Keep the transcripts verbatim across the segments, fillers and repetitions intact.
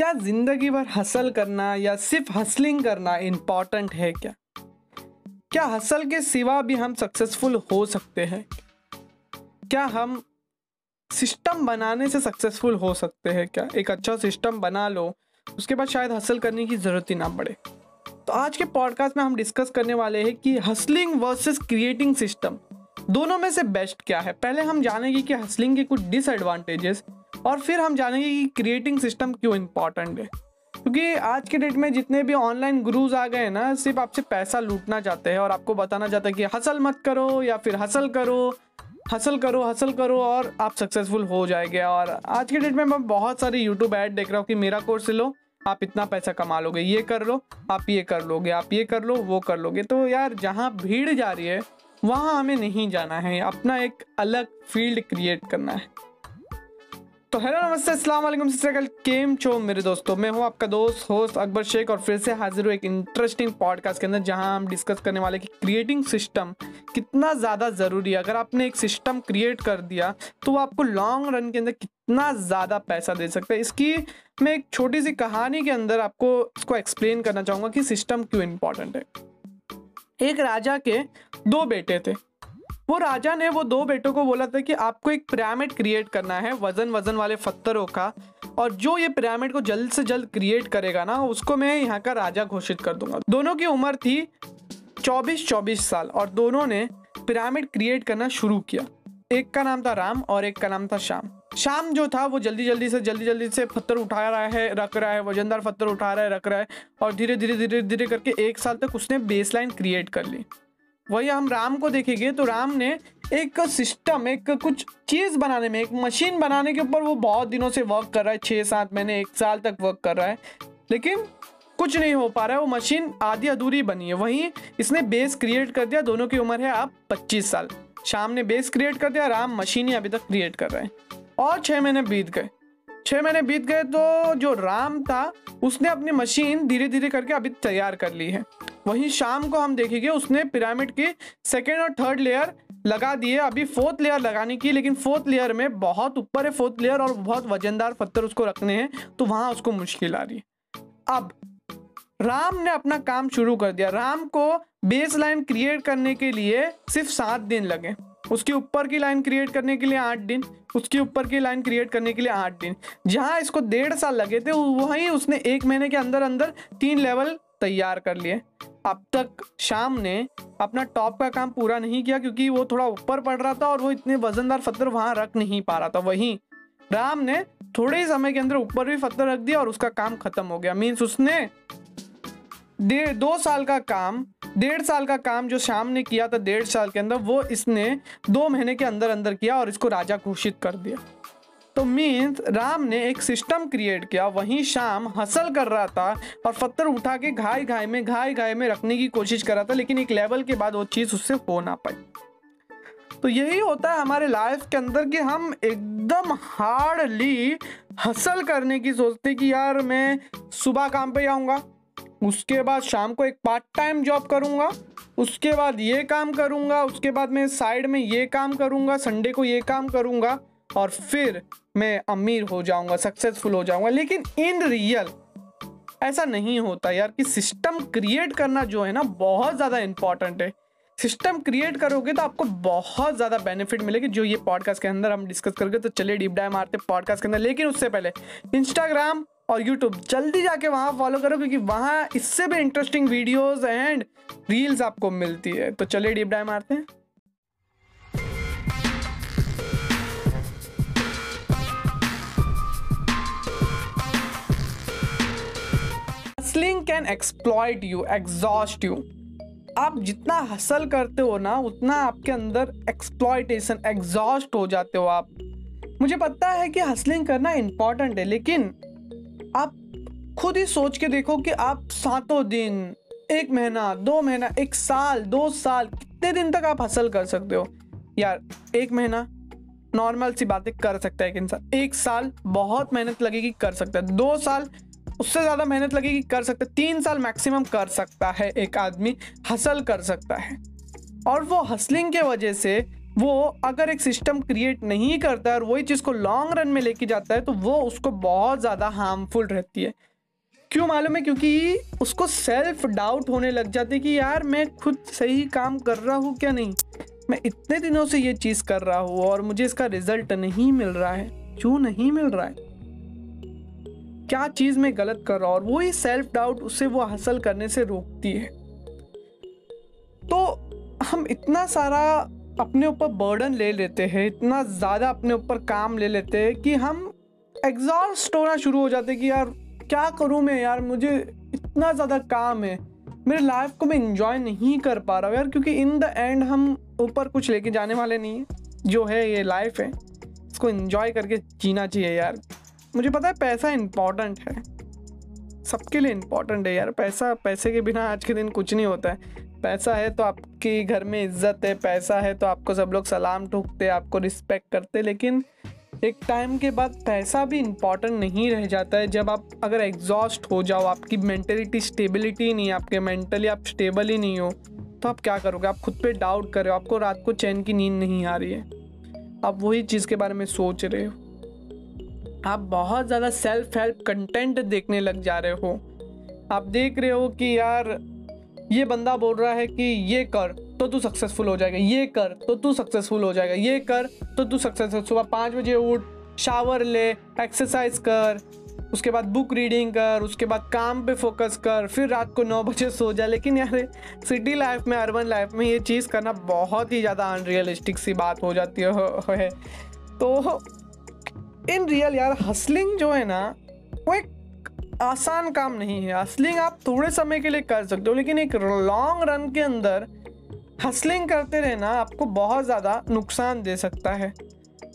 क्या जिंदगी भर हसल करना या सिर्फ हसलिंग करना इम्पॉर्टेंट है? क्या क्या हसल के सिवा भी हम सक्सेसफुल हो सकते हैं? क्या हम सिस्टम बनाने से सक्सेसफुल हो सकते हैं? क्या एक अच्छा सिस्टम बना लो, उसके बाद शायद हसल करने की ज़रूरत ही ना पड़े। तो आज के पॉडकास्ट में हम डिस्कस करने वाले हैं कि हसलिंग वर्सेस क्रिएटिंग सिस्टम, दोनों में से बेस्ट क्या है। पहले हम जानेंगे कि हसलिंग के कुछ डिसएडवांटेजेस और फिर हम जानेंगे कि क्रिएटिंग सिस्टम क्यों इम्पॉर्टेंट है। क्योंकि आज के डेट में जितने भी ऑनलाइन गुरुज आ गए ना, सिर्फ आपसे पैसा लूटना चाहते हैं और आपको बताना चाहते हैं कि हसल मत करो या फिर हसल करो हसल करो हसल करो और आप सक्सेसफुल हो जाएंगे। और आज के डेट में मैं बहुत सारी यूट्यूब ऐड देख रहा हूँ कि मेरा कोर्स लो, आप इतना पैसा कमा लोगे, ये कर लो, आप ये कर लोगे, आप ये कर लो, वो कर लोगे। तो यार, जहाँ भीड़ जा रही है वहाँ हमें नहीं जाना है, अपना एक अलग फील्ड क्रिएट करना है। तो हेलो, नमस्ते, अस्सलाम वालेकुम, सिस्टर केम चो मेरे दोस्तों। मैं हूँ आपका दोस्त होस्ट अकबर शेख और फिर से हाजिर हूँ एक इंटरेस्टिंग पॉडकास्ट के अंदर, जहाँ हम डिस्कस करने वाले कि क्रिएटिंग सिस्टम कितना ज़्यादा ज़रूरी है। अगर आपने एक सिस्टम क्रिएट कर दिया तो वो आपको लॉन्ग रन के अंदर कितना ज़्यादा पैसा दे सकता है। इसकी मैं एक छोटी सी कहानी के अंदर आपको इसको एक्सप्लेन करना चाहूँगा कि सिस्टम क्यों इम्पॉर्टेंट है। एक राजा के दो बेटे थे। वो राजा ने वो दो बेटों को बोला था कि आपको एक पिरामिड क्रिएट करना है वजन वजन वाले पत्थरों का, और जो ये पिरामिड को जल्द से जल्द क्रिएट करेगा ना, उसको मैं यहाँ का राजा घोषित कर दूंगा। दोनों की उम्र थी चौबीस चौबीस साल और दोनों ने पिरामिड क्रिएट करना शुरू किया। एक का नाम था राम और एक का नाम था श्याम। श्याम जो था वो जल्दी जल्दी से जल्दी जल्दी से पत्थर उठा रहा है, रख रहा है, वजनदार पत्थर उठा रहा है, रख रहा है, और धीरे धीरे धीरे धीरे करके एक साल तक उसने बेसलाइन क्रिएट कर ली। वही हम राम को देखेंगे तो राम ने एक सिस्टम, एक कुछ चीज़ बनाने में, एक मशीन बनाने के ऊपर वो बहुत दिनों से वर्क कर रहा है, छः सात महीने एक साल तक वर्क कर रहा है, लेकिन कुछ नहीं हो पा रहा है, वो मशीन आधी अधूरी बनी है। वहीं इसने बेस क्रिएट कर दिया। दोनों की उम्र है अब पच्चीस साल। शाम ने बेस क्रिएट कर दिया, राम मशीन ही अभी तक क्रिएट कर रहा है। और छः महीने बीत गए छः महीने बीत गए तो जो राम था उसने अपनी मशीन धीरे धीरे करके अभी तैयार कर ली है। वहीं शाम को हम देखेंगे, उसने पिरामिड के सेकेंड और थर्ड लेयर लगा दिए, अभी फोर्थ लेयर लगाने की, लेकिन फोर्थ लेयर में बहुत ऊपर है फोर्थ लेयर और बहुत वजनदार पत्थर उसको रखने हैं, तो वहाँ उसको मुश्किल आ रही है। अब राम ने अपना काम शुरू कर दिया। राम को बेस लाइन क्रिएट करने के लिए सिर्फ सात दिन लगे, उसके ऊपर की लाइन क्रिएट करने के लिए आठ दिन उसके ऊपर की लाइन क्रिएट करने के लिए आठ दिन जहाँ इसको डेढ़ साल लगे थे, वहीं उसने एक महीने के अंदर अंदर तीन लेवल तैयार कर लिए। अब तक शाम ने अपना टॉप का काम पूरा नहीं किया क्योंकि वो थोड़ा ऊपर पड़ रहा था और वो इतने वजनदार पत्थर वहाँ रख नहीं पा रहा था। वहीं राम ने थोड़े ही समय के अंदर ऊपर भी पत्थर रख दिया और उसका काम खत्म हो गया। मीन्स उसने डेढ़ दो साल का काम डेढ़ साल का काम जो शाम ने किया था डेढ़ साल के अंदर, वो इसने दो महीने के अंदर अंदर किया और इसको राजा घोषित कर दिया। तो मीन्स राम ने एक सिस्टम क्रिएट किया, वहीं शाम हसल कर रहा था और पत्थर उठा के घाय घाय में घाय घाय में रखने की कोशिश कर रहा था, लेकिन एक लेवल के बाद वो चीज़ उससे हो ना पाई। तो यही होता है हमारे लाइफ के अंदर कि हम एकदम हार्डली हसल करने की सोचते कि यार मैं सुबह काम पे जाऊँगा, उसके बाद शाम को एक पार्ट टाइम जॉब करूँगा, उसके बाद ये काम करूँगा, उसके बाद मैं साइड में ये काम करूँगा, संडे को ये काम करूँगा और फिर मैं अमीर हो जाऊंगा, सक्सेसफुल हो जाऊंगा। लेकिन इन रियल ऐसा नहीं होता यार, कि सिस्टम क्रिएट करना जो है ना बहुत ज़्यादा इम्पॉर्टेंट है। सिस्टम क्रिएट करोगे तो आपको बहुत ज़्यादा बेनिफिट मिलेगी, जो ये पॉडकास्ट के अंदर हम डिस्कस करेंगे। तो चलिए डीप डाइव मारते पॉडकास्ट के अंदर, लेकिन उससे पहले इंस्टाग्राम और यूट्यूब जल्दी जाके वहाँ फॉलो करो, क्योंकि वहाँ इससे भी इंटरेस्टिंग वीडियोज़ एंड रील्स आपको मिलती है। तो चलिए डीप डाइव मारते हैं। Hustling can exploit you, exhaust you. आप जितना हसल करते हो ना, उतना आपके अंदर एक्सप्लॉयटेशन, एग्जॉस्ट हो जाते हो आप। मुझे पता है कि हसलिंग करना इम्पॉर्टेंट है, लेकिन आप खुद ही सोच के देखो कि आप सातों दिन, एक महीना, दो महीना, एक साल, दो साल, कितने दिन तक आप हसल कर सकते हो। यार एक महीना नॉर्मल सी बातें कर सकता है एक इंसान, एक साल बहुत मेहनत लगेगी कर सकता है, दो साल उससे ज़्यादा मेहनत लगेगी कर सकता है, तीन साल मैक्सिमम कर सकता है एक आदमी, हसल कर सकता है। और वो हसलिंग के वजह से वो अगर एक सिस्टम क्रिएट नहीं करता है और वही चीज़ को लॉन्ग रन में लेके जाता है तो वो उसको बहुत ज़्यादा हार्मफुल रहती है। क्यों मालूम है? क्योंकि उसको सेल्फ डाउट होने लग जाती है कि यार मैं खुद सही काम कर रहा हूँ क्या नहीं, मैं इतने दिनों से ये चीज़ कर रहा हूँ और मुझे इसका रिजल्ट नहीं मिल रहा है, क्यों नहीं मिल रहा है, क्या चीज़ मैं गलत कर रहा हूँ, और वो ही सेल्फ डाउट उसे वो हासिल करने से रोकती है। तो हम इतना सारा अपने ऊपर बर्डन ले लेते हैं, इतना ज़्यादा अपने ऊपर काम ले लेते हैं कि हम एग्जॉस्ट होना शुरू हो जाते हैं कि यार क्या करूँ मैं, यार मुझे इतना ज़्यादा काम है, मेरे लाइफ को मैं इंजॉय नहीं कर पा रहा हूँ यार, क्योंकि इन द एंड हम ऊपर कुछ लेके जाने वाले नहीं हैं। जो है ये लाइफ है, इसको इंजॉय करके जीना चाहिए यार। मुझे पता है पैसा इम्पॉर्टेंट है, सबके लिए इम्पॉर्टेंट है यार पैसा, पैसे के बिना आज के दिन कुछ नहीं होता है। पैसा है तो आपके घर में इज्जत है, पैसा है तो आपको सब लोग सलाम ठोकते, आपको रिस्पेक्ट करते, लेकिन एक टाइम के बाद पैसा भी इम्पॉर्टेंट नहीं रह जाता है। जब आप अगर एग्जॉस्ट हो जाओ, आपकी मेंटलिटी स्टेबिलिटी नहीं है, आपके मेंटली आप स्टेबल ही नहीं हो, तो आप क्या करोगे? आप खुद पे डाउट कर रहे हो, आपको रात को चैन की नींद नहीं आ रही है, आप वही चीज़ के बारे में सोच रहे हो, आप बहुत ज़्यादा सेल्फ हेल्प कंटेंट देखने लग जा रहे हो। आप देख रहे हो कि यार ये बंदा बोल रहा है कि ये कर तो तू सक्सेसफुल हो जाएगा, ये कर तो तू सक्सेसफुल हो जाएगा, ये कर तो तू सक्सेसफुल। सुबह पाँच बजे उठ, शावर ले, एक्सरसाइज कर, उसके बाद बुक रीडिंग कर, उसके बाद काम पे फोकस कर, फिर रात को नौ बजे सो जा। लेकिन यार सिटी लाइफ में, अर्बन लाइफ में ये चीज़ करना बहुत ही ज़्यादा अनरियलिस्टिक सी बात हो जाती है। तो इन रियल यार हसलिंग जो है ना वो एक आसान काम नहीं है। हसलिंग आप थोड़े समय के लिए कर सकते हो, लेकिन एक लॉन्ग रन के अंदर हसलिंग करते रहना आपको बहुत ज़्यादा नुकसान दे सकता है।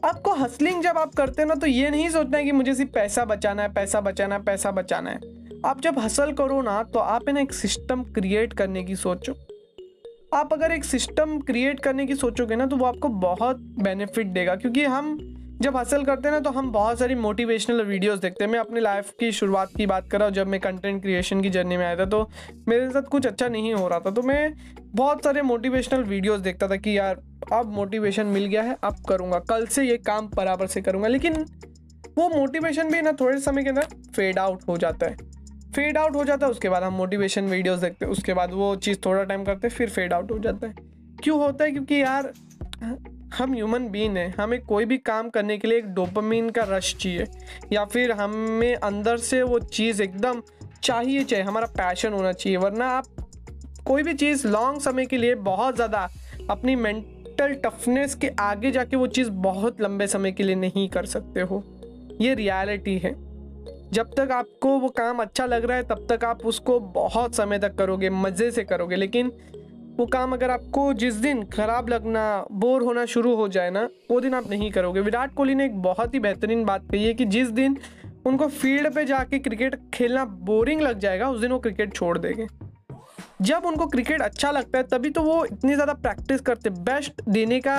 आपको हसलिंग जब आप करते हो ना तो ये नहीं सोचना है कि मुझे सिर्फ पैसा बचाना है, पैसा बचाना है, पैसा बचाना है। आप जब हसल करो ना तो आप ना एक सिस्टम क्रिएट करने की सोचो। आप अगर एक सिस्टम क्रिएट करने की सोचोगे ना तो वो आपको बहुत बेनिफिट देगा। क्योंकि हम जब हासिल करते हैं ना तो हम बहुत सारी मोटिवेशनल वीडियोस देखते हैं। मैं अपनी लाइफ की शुरुआत की बात कर रहा हूँ, जब मैं कंटेंट क्रिएशन की जर्नी में आया था तो मेरे साथ कुछ अच्छा नहीं हो रहा था, तो मैं बहुत सारे मोटिवेशनल वीडियोस देखता था कि यार अब मोटिवेशन मिल गया है, अब करूँगा, कल से ये काम बराबर से करूँगा। लेकिन वो मोटिवेशन भी ना थोड़े समय के अंदर फेड आउट हो जाता है, फेड आउट हो जाता है उसके बाद हम मोटिवेशन वीडियोज़ देखते हैं, उसके बाद वो चीज़ थोड़ा टाइम करते हैं, फिर फेड आउट हो जाता है। क्यों होता है? क्योंकि यार हम ह्यूमन बीइंग हैं, हमें कोई भी काम करने के लिए एक डोपामिन का रश चाहिए, या फिर हमें अंदर से वो चीज़ एकदम चाहिए चाहिए हमारा पैशन होना चाहिए, वरना आप कोई भी चीज़ लॉन्ग समय के लिए बहुत ज़्यादा अपनी मेंटल टफनेस के आगे जाके वो चीज़ बहुत लंबे समय के लिए नहीं कर सकते हो। ये रियलिटी है। जब तक आपको वो काम अच्छा लग रहा है तब तक आप उसको बहुत समय तक करोगे, मज़े से करोगे, लेकिन वो काम अगर आपको जिस दिन ख़राब लगना, बोर होना शुरू हो जाए ना, वो दिन आप नहीं करोगे। विराट कोहली ने एक बहुत ही बेहतरीन बात कही है कि जिस दिन उनको फील्ड पे जाके क्रिकेट खेलना बोरिंग लग जाएगा उस दिन वो क्रिकेट छोड़ देंगे। जब उनको क्रिकेट अच्छा लगता है तभी तो वो इतनी ज़्यादा प्रैक्टिस करते, बेस्ट देने का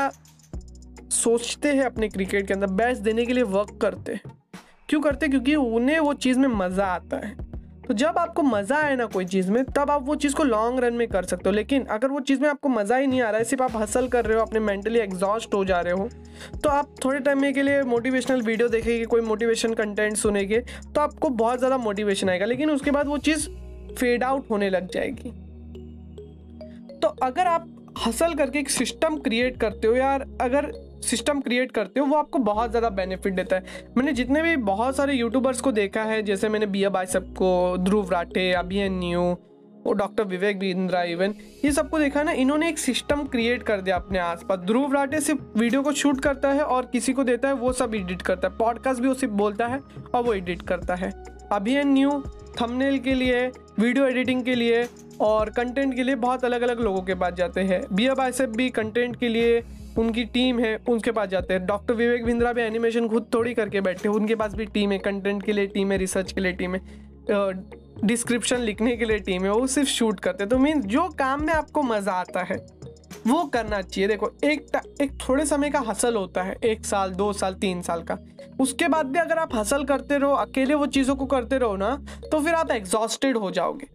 सोचते हैं अपने क्रिकेट के अंदर, बेस्ट देने के लिए वर्क करते। क्यों करते? क्योंकि उन्हें वो चीज़ में मज़ा आता है। तो जब आपको मज़ा आए ना कोई चीज़ में तब आप वो चीज़ को लॉन्ग रन में कर सकते हो। लेकिन अगर वो चीज़ में आपको मज़ा ही नहीं आ रहा है, सिर्फ आप हसल कर रहे हो, अपने मेंटली एग्जॉस्ट हो जा रहे हो, तो आप थोड़े टाइम के लिए मोटिवेशनल वीडियो देखेंगे, कोई मोटिवेशन कंटेंट सुनेंगे तो आपको बहुत ज़्यादा मोटिवेशन आएगा, लेकिन उसके बाद वो चीज़ फेड आउट होने लग जाएगी। तो अगर आप हसल करके एक सिस्टम क्रिएट करते हो यार, अगर सिस्टम क्रिएट करते हो वो आपको बहुत ज़्यादा बेनिफिट देता है। मैंने जितने भी बहुत सारे यूट्यूबर्स को देखा है, जैसे मैंने बी ए बाइसअप को, ध्रुव राठे, अभियन न्यू और डॉक्टर विवेक बिंद्रा, इवन ये सबको देखा ना, इन्होंने एक सिस्टम क्रिएट कर दिया अपने आसपास। ध्रुव राठे सिर्फ वीडियो को शूट करता है और किसी को देता है, वो सब एडिट करता है। पॉडकास्ट भी वो सिर्फ बोलता है और वो एडिट करता है। अभियन न्यू थंबनेल के लिए, वीडियो एडिटिंग के लिए और कंटेंट के लिए बहुत अलग अलग लोगों के पास जाते हैं। बी ए बाइसअप भी कंटेंट के लिए उनकी टीम है, उनके पास जाते हैं। डॉक्टर विवेक बिंद्रा भी एनिमेशन खुद थोड़ी करके बैठे हैं, उनके पास भी टीम है, कंटेंट के लिए टीम है, रिसर्च के लिए टीम है, डिस्क्रिप्शन लिखने के लिए टीम है, वो सिर्फ शूट करते हैं। तो मीन जो काम में आपको मज़ा आता है वो करना चाहिए। देखो एक एक थोड़े समय का हसल होता है, एक साल, दो साल, तीन साल का, उसके बाद भी अगर आप हसल करते रहो, अकेले वो चीज़ों को करते रहो ना, तो फिर आप एग्जॉस्टेड हो जाओगे।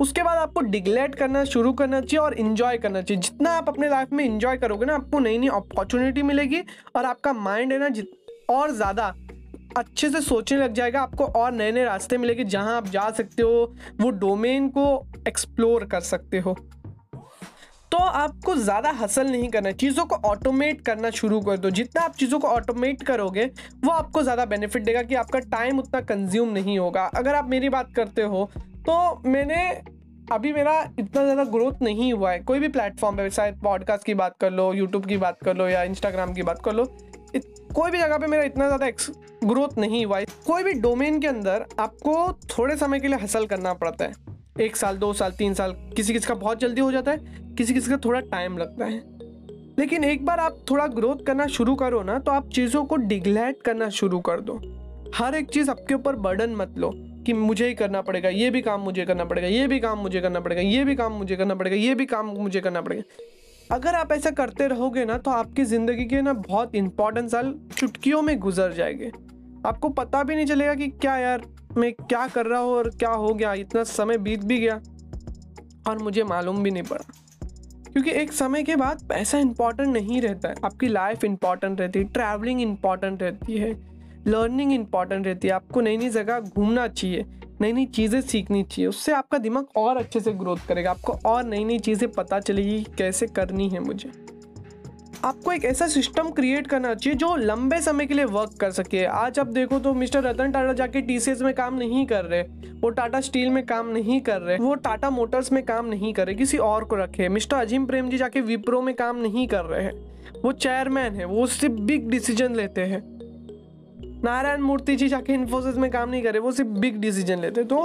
उसके बाद आपको डिग्लेट करना शुरू करना चाहिए और इंजॉय करना चाहिए। जितना आप अपने लाइफ में इंजॉय करोगे ना, आपको नई नई अपॉर्चुनिटी मिलेगी और आपका माइंड है ना जित और ज़्यादा अच्छे से सोचने लग जाएगा। आपको और नए नए रास्ते मिलेंगे जहां आप जा सकते हो, वो डोमेन को एक्सप्लोर कर सकते हो। तो आपको ज़्यादा हसल नहीं करना, चीज़ों को ऑटोमेट करना शुरू कर दो। जितना आप चीज़ों को ऑटोमेट करोगे वो आपको ज़्यादा बेनिफिट देगा कि आपका टाइम उतना कंज्यूम नहीं होगा। अगर आप मेरी बात करते हो तो मैंने अभी मेरा इतना ज़्यादा ग्रोथ नहीं हुआ है कोई भी प्लेटफॉर्म पे, चाहे पॉडकास्ट की बात कर लो, यूट्यूब की बात कर लो या इंस्टाग्राम की बात कर लो, कोई भी जगह पे मेरा इतना ज़्यादा ग्रोथ नहीं हुआ है। कोई भी डोमेन के अंदर आपको थोड़े समय के लिए हसल करना पड़ता है, एक साल दो साल तीन साल। किसी किसी का बहुत जल्दी हो जाता है, किसी किसी का थोड़ा टाइम लगता है। लेकिन एक बार आप थोड़ा ग्रोथ करना शुरू करो ना, तो आप चीज़ों को डिग्लेट करना शुरू कर दो। हर एक चीज़ आपके ऊपर बर्डन मत लो कि मुझे ही करना पड़ेगा, ये भी काम मुझे करना पड़ेगा, ये भी काम मुझे करना पड़ेगा, ये भी काम मुझे करना पड़ेगा, ये भी काम मुझे करना पड़ेगा। अगर आप ऐसा करते रहोगे ना, तो आपकी ज़िंदगी के ना बहुत इंपॉर्टेंट साल चुटकियों में गुजर जाएंगे। आपको पता भी नहीं चलेगा कि क्या यार मैं क्या कर रहा हूँ और क्या हो गया, इतना समय बीत भी गया और मुझे मालूम भी नहीं पड़ा। क्योंकि एक समय के बाद पैसा इंपॉर्टेंट नहीं रहता है, आपकी लाइफ इंपॉर्टेंट रहती है, ट्रैवलिंग इंपॉर्टेंट रहती है, लर्निंग इंपॉर्टेंट रहती है। आपको नई नई जगह घूमना चाहिए, नई नई चीज़ें सीखनी चाहिए, उससे आपका दिमाग और अच्छे से ग्रोथ करेगा। आपको और नई नई चीज़ें पता चलेगी कैसे करनी है। मुझे आपको एक ऐसा सिस्टम क्रिएट करना चाहिए जो लंबे समय के लिए वर्क कर सके। आज आप देखो तो मिस्टर रतन टाटा जाके टीसीएस में काम नहीं कर रहे, वो टाटा स्टील में काम नहीं कर रहे, वो टाटा मोटर्स में काम नहीं कर रहे, किसी और को रखे। मिस्टर अजीम प्रेम जी जाके विप्रो में काम नहीं कर रहे हैं, वो चेयरमैन है, वो सिर्फ बिग डिसीजन लेते हैं। नारायण मूर्ति जी जाके इन्फोसिस में काम नहीं कर रहे, वो सिर्फ बिग डिसीजन लेते। तो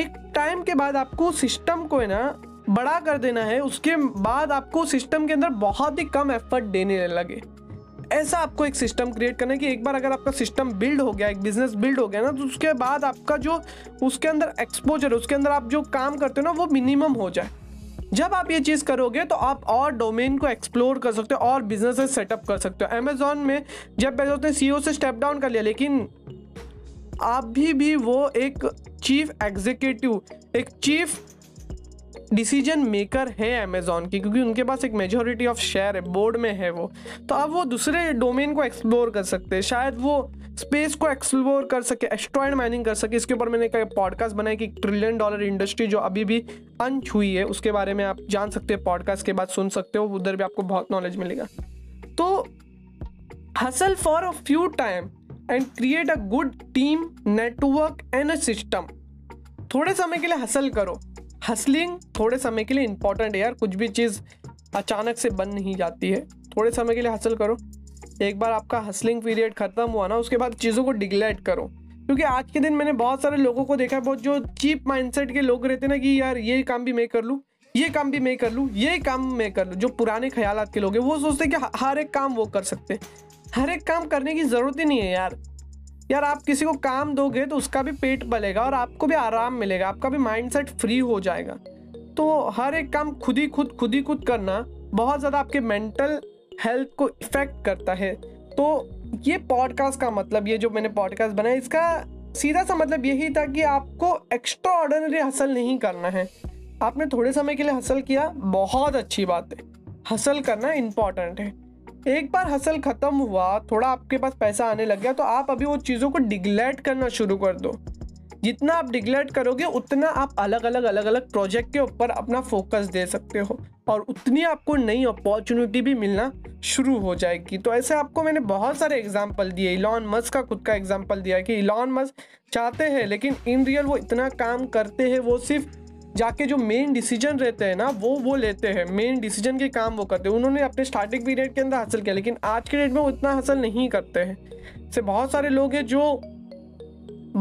एक टाइम के बाद आपको सिस्टम को है ना बड़ा कर देना है, उसके बाद आपको सिस्टम के अंदर बहुत ही कम एफर्ट देने लगे। ऐसा आपको एक सिस्टम क्रिएट करना है कि एक बार अगर आपका सिस्टम बिल्ड हो गया, एक बिजनेस बिल्ड हो गया ना, तो उसके बाद आपका जो उसके अंदर एक्सपोजर है, उसके अंदर आप जो काम करते हो ना, वो मिनिमम हो जाए। जब आप ये चीज़ करोगे तो आप और डोमेन को एक्सप्लोर कर सकते हो और बिजनेसेस सेटअप कर सकते हो। अमेजॉन में जब बेजोस ने सीईओ से स्टेप डाउन कर लिया, लेकिन आप भी, भी वो एक चीफ एग्जीक्यूटिव, एक चीफ डिसीजन मेकर है अमेज़ॉन की, क्योंकि उनके पास एक मेजॉरिटी ऑफ शेयर है, बोर्ड में है वो। तो अब वो दूसरे डोमेन को एक्सप्लोर कर सकते हैं, शायद वो स्पेस को एक्सप्लोर कर सके, एस्ट्रॉयड माइनिंग कर सके। इसके ऊपर मैंने एक पॉडकास्ट बनाया कि ट्रिलियन डॉलर इंडस्ट्री जो अभी भी अनछुई है, उसके बारे में आप जान सकते हो, पॉडकास्ट के बाद सुन सकते हो, उधर भी आपको बहुत नॉलेज मिलेगा। तो hustle for a few time and create a good team, network and a system. थोड़े समय के लिए हसल करो। हसलिंग थोड़े समय के लिए इंपॉर्टेंट है यार, कुछ भी चीज़ अचानक से बन नहीं जाती है। थोड़े समय के लिए हसल करो, एक बार आपका हसलिंग पीरियड ख़त्म हुआ ना, उसके बाद चीज़ों को डिग्लेट करो। क्योंकि आज के दिन मैंने बहुत सारे लोगों को देखा है, बहुत जो चीप माइंडसेट के लोग रहते ना कि यार ये काम भी मैं कर लूँ, ये काम भी मैं कर लूँ, ये काम मैं कर लूँ। जो पुराने ख्यालात के लोग हैं वो सोचते कि हर एक काम वो कर सकते। हर एक काम करने की ज़रूरत ही नहीं है यार। यार आप किसी को काम दोगे तो उसका भी पेट पलेगा और आपको भी आराम मिलेगा, आपका भी माइंडसेट फ्री हो जाएगा। तो हर एक काम खुद ही खुद खुद ही खुद करना बहुत ज़्यादा आपके मेंटल हेल्थ को इफ़ेक्ट करता है। तो ये पॉडकास्ट का मतलब, ये जो मैंने पॉडकास्ट बनाया, इसका सीधा सा मतलब यही था कि आपको एक्स्ट्रा ऑर्डिनरी हसल नहीं करना है। आपने थोड़े समय के लिए हसल किया, बहुत अच्छी बात है, हसल करना इम्पॉर्टेंट है। एक बार हसल ख़त्म हुआ, थोड़ा आपके पास पैसा आने लग गया, तो आप अभी वो चीज़ों को डिग्लेट करना शुरू कर दो। जितना आप डिग्लेट करोगे उतना आप अलग अलग अलग अलग प्रोजेक्ट के ऊपर अपना फोकस दे सकते हो और उतनी आपको नई अपॉर्चुनिटी भी मिलना शुरू हो जाएगी। तो ऐसे आपको मैंने बहुत सारे एग्जाम्पल दिए। इलॉन मस्क का खुद का एग्जाम्पल दिया कि इलॉन मस्क चाहते हैं लेकिन इन रियल वो इतना काम करते हैं, वो सिर्फ जाके जो मेन डिसीजन रहते हैं ना वो वो लेते हैं, मेन डिसीजन के काम वो करते हैं। उन्होंने अपने स्टार्टिंग पीरियड के अंदर हासिल किया, लेकिन आज के डेट में वो इतना हासिल नहीं करते हैं। से बहुत सारे लोग हैं जो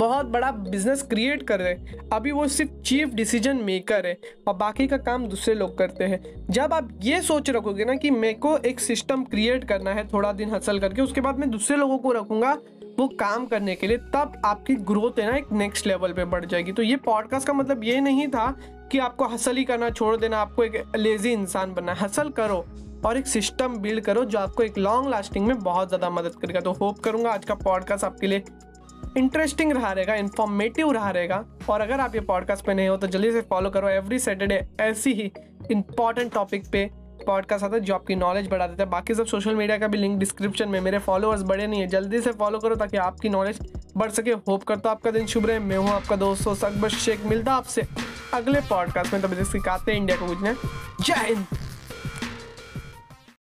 बहुत बड़ा बिजनेस क्रिएट कर रहे हैं, अभी वो सिर्फ चीफ डिसीजन मेकर है और बाकी का काम दूसरे लोग करते हैं। जब आप ये सोच रखोगे ना कि मेरे को एक सिस्टम क्रिएट करना है, थोड़ा दिन हासिल करके उसके बाद मैं दूसरे लोगों को रखूँगा वो काम करने के लिए, तब आपकी ग्रोथ है ना एक नेक्स्ट लेवल पे बढ़ जाएगी। तो ये पॉडकास्ट का मतलब ये नहीं था कि आपको हसल ही करना छोड़ देना, आपको एक लेजी इंसान बनना। हसल करो और एक सिस्टम बिल्ड करो जो आपको एक लॉन्ग लास्टिंग में बहुत ज़्यादा मदद करेगा। तो होप करूँगा आज का पॉडकास्ट आपके लिए इंटरेस्टिंग रहा रहेगा, इन्फॉर्मेटिव रहा रहेगा। और अगर आप ये पॉडकास्ट पे नए हो तो जल्दी से फॉलो करो। एवरी सैटरडे ऐसी ही इंपॉर्टेंट टॉपिक पे पॉडकास्ट आता है जो आपकी नॉलेज बढ़ा देता है। बाकी सब सोशल मीडिया का भी लिंक डिस्क्रिप्शन में। मेरे फॉलोअर्स बड़े नहीं है, जल्दी से फॉलो करो ताकि आपकी नॉलेज बढ़ सके। होप करता हूँ आपका दिन शुभ रहे। मैं हूँ आपका दोस्त सकबर शेख, मिलता आपसे अगले पॉडकास्ट में। तब तक सिखाते हैं इंडिया को कुछ। जय हिंद।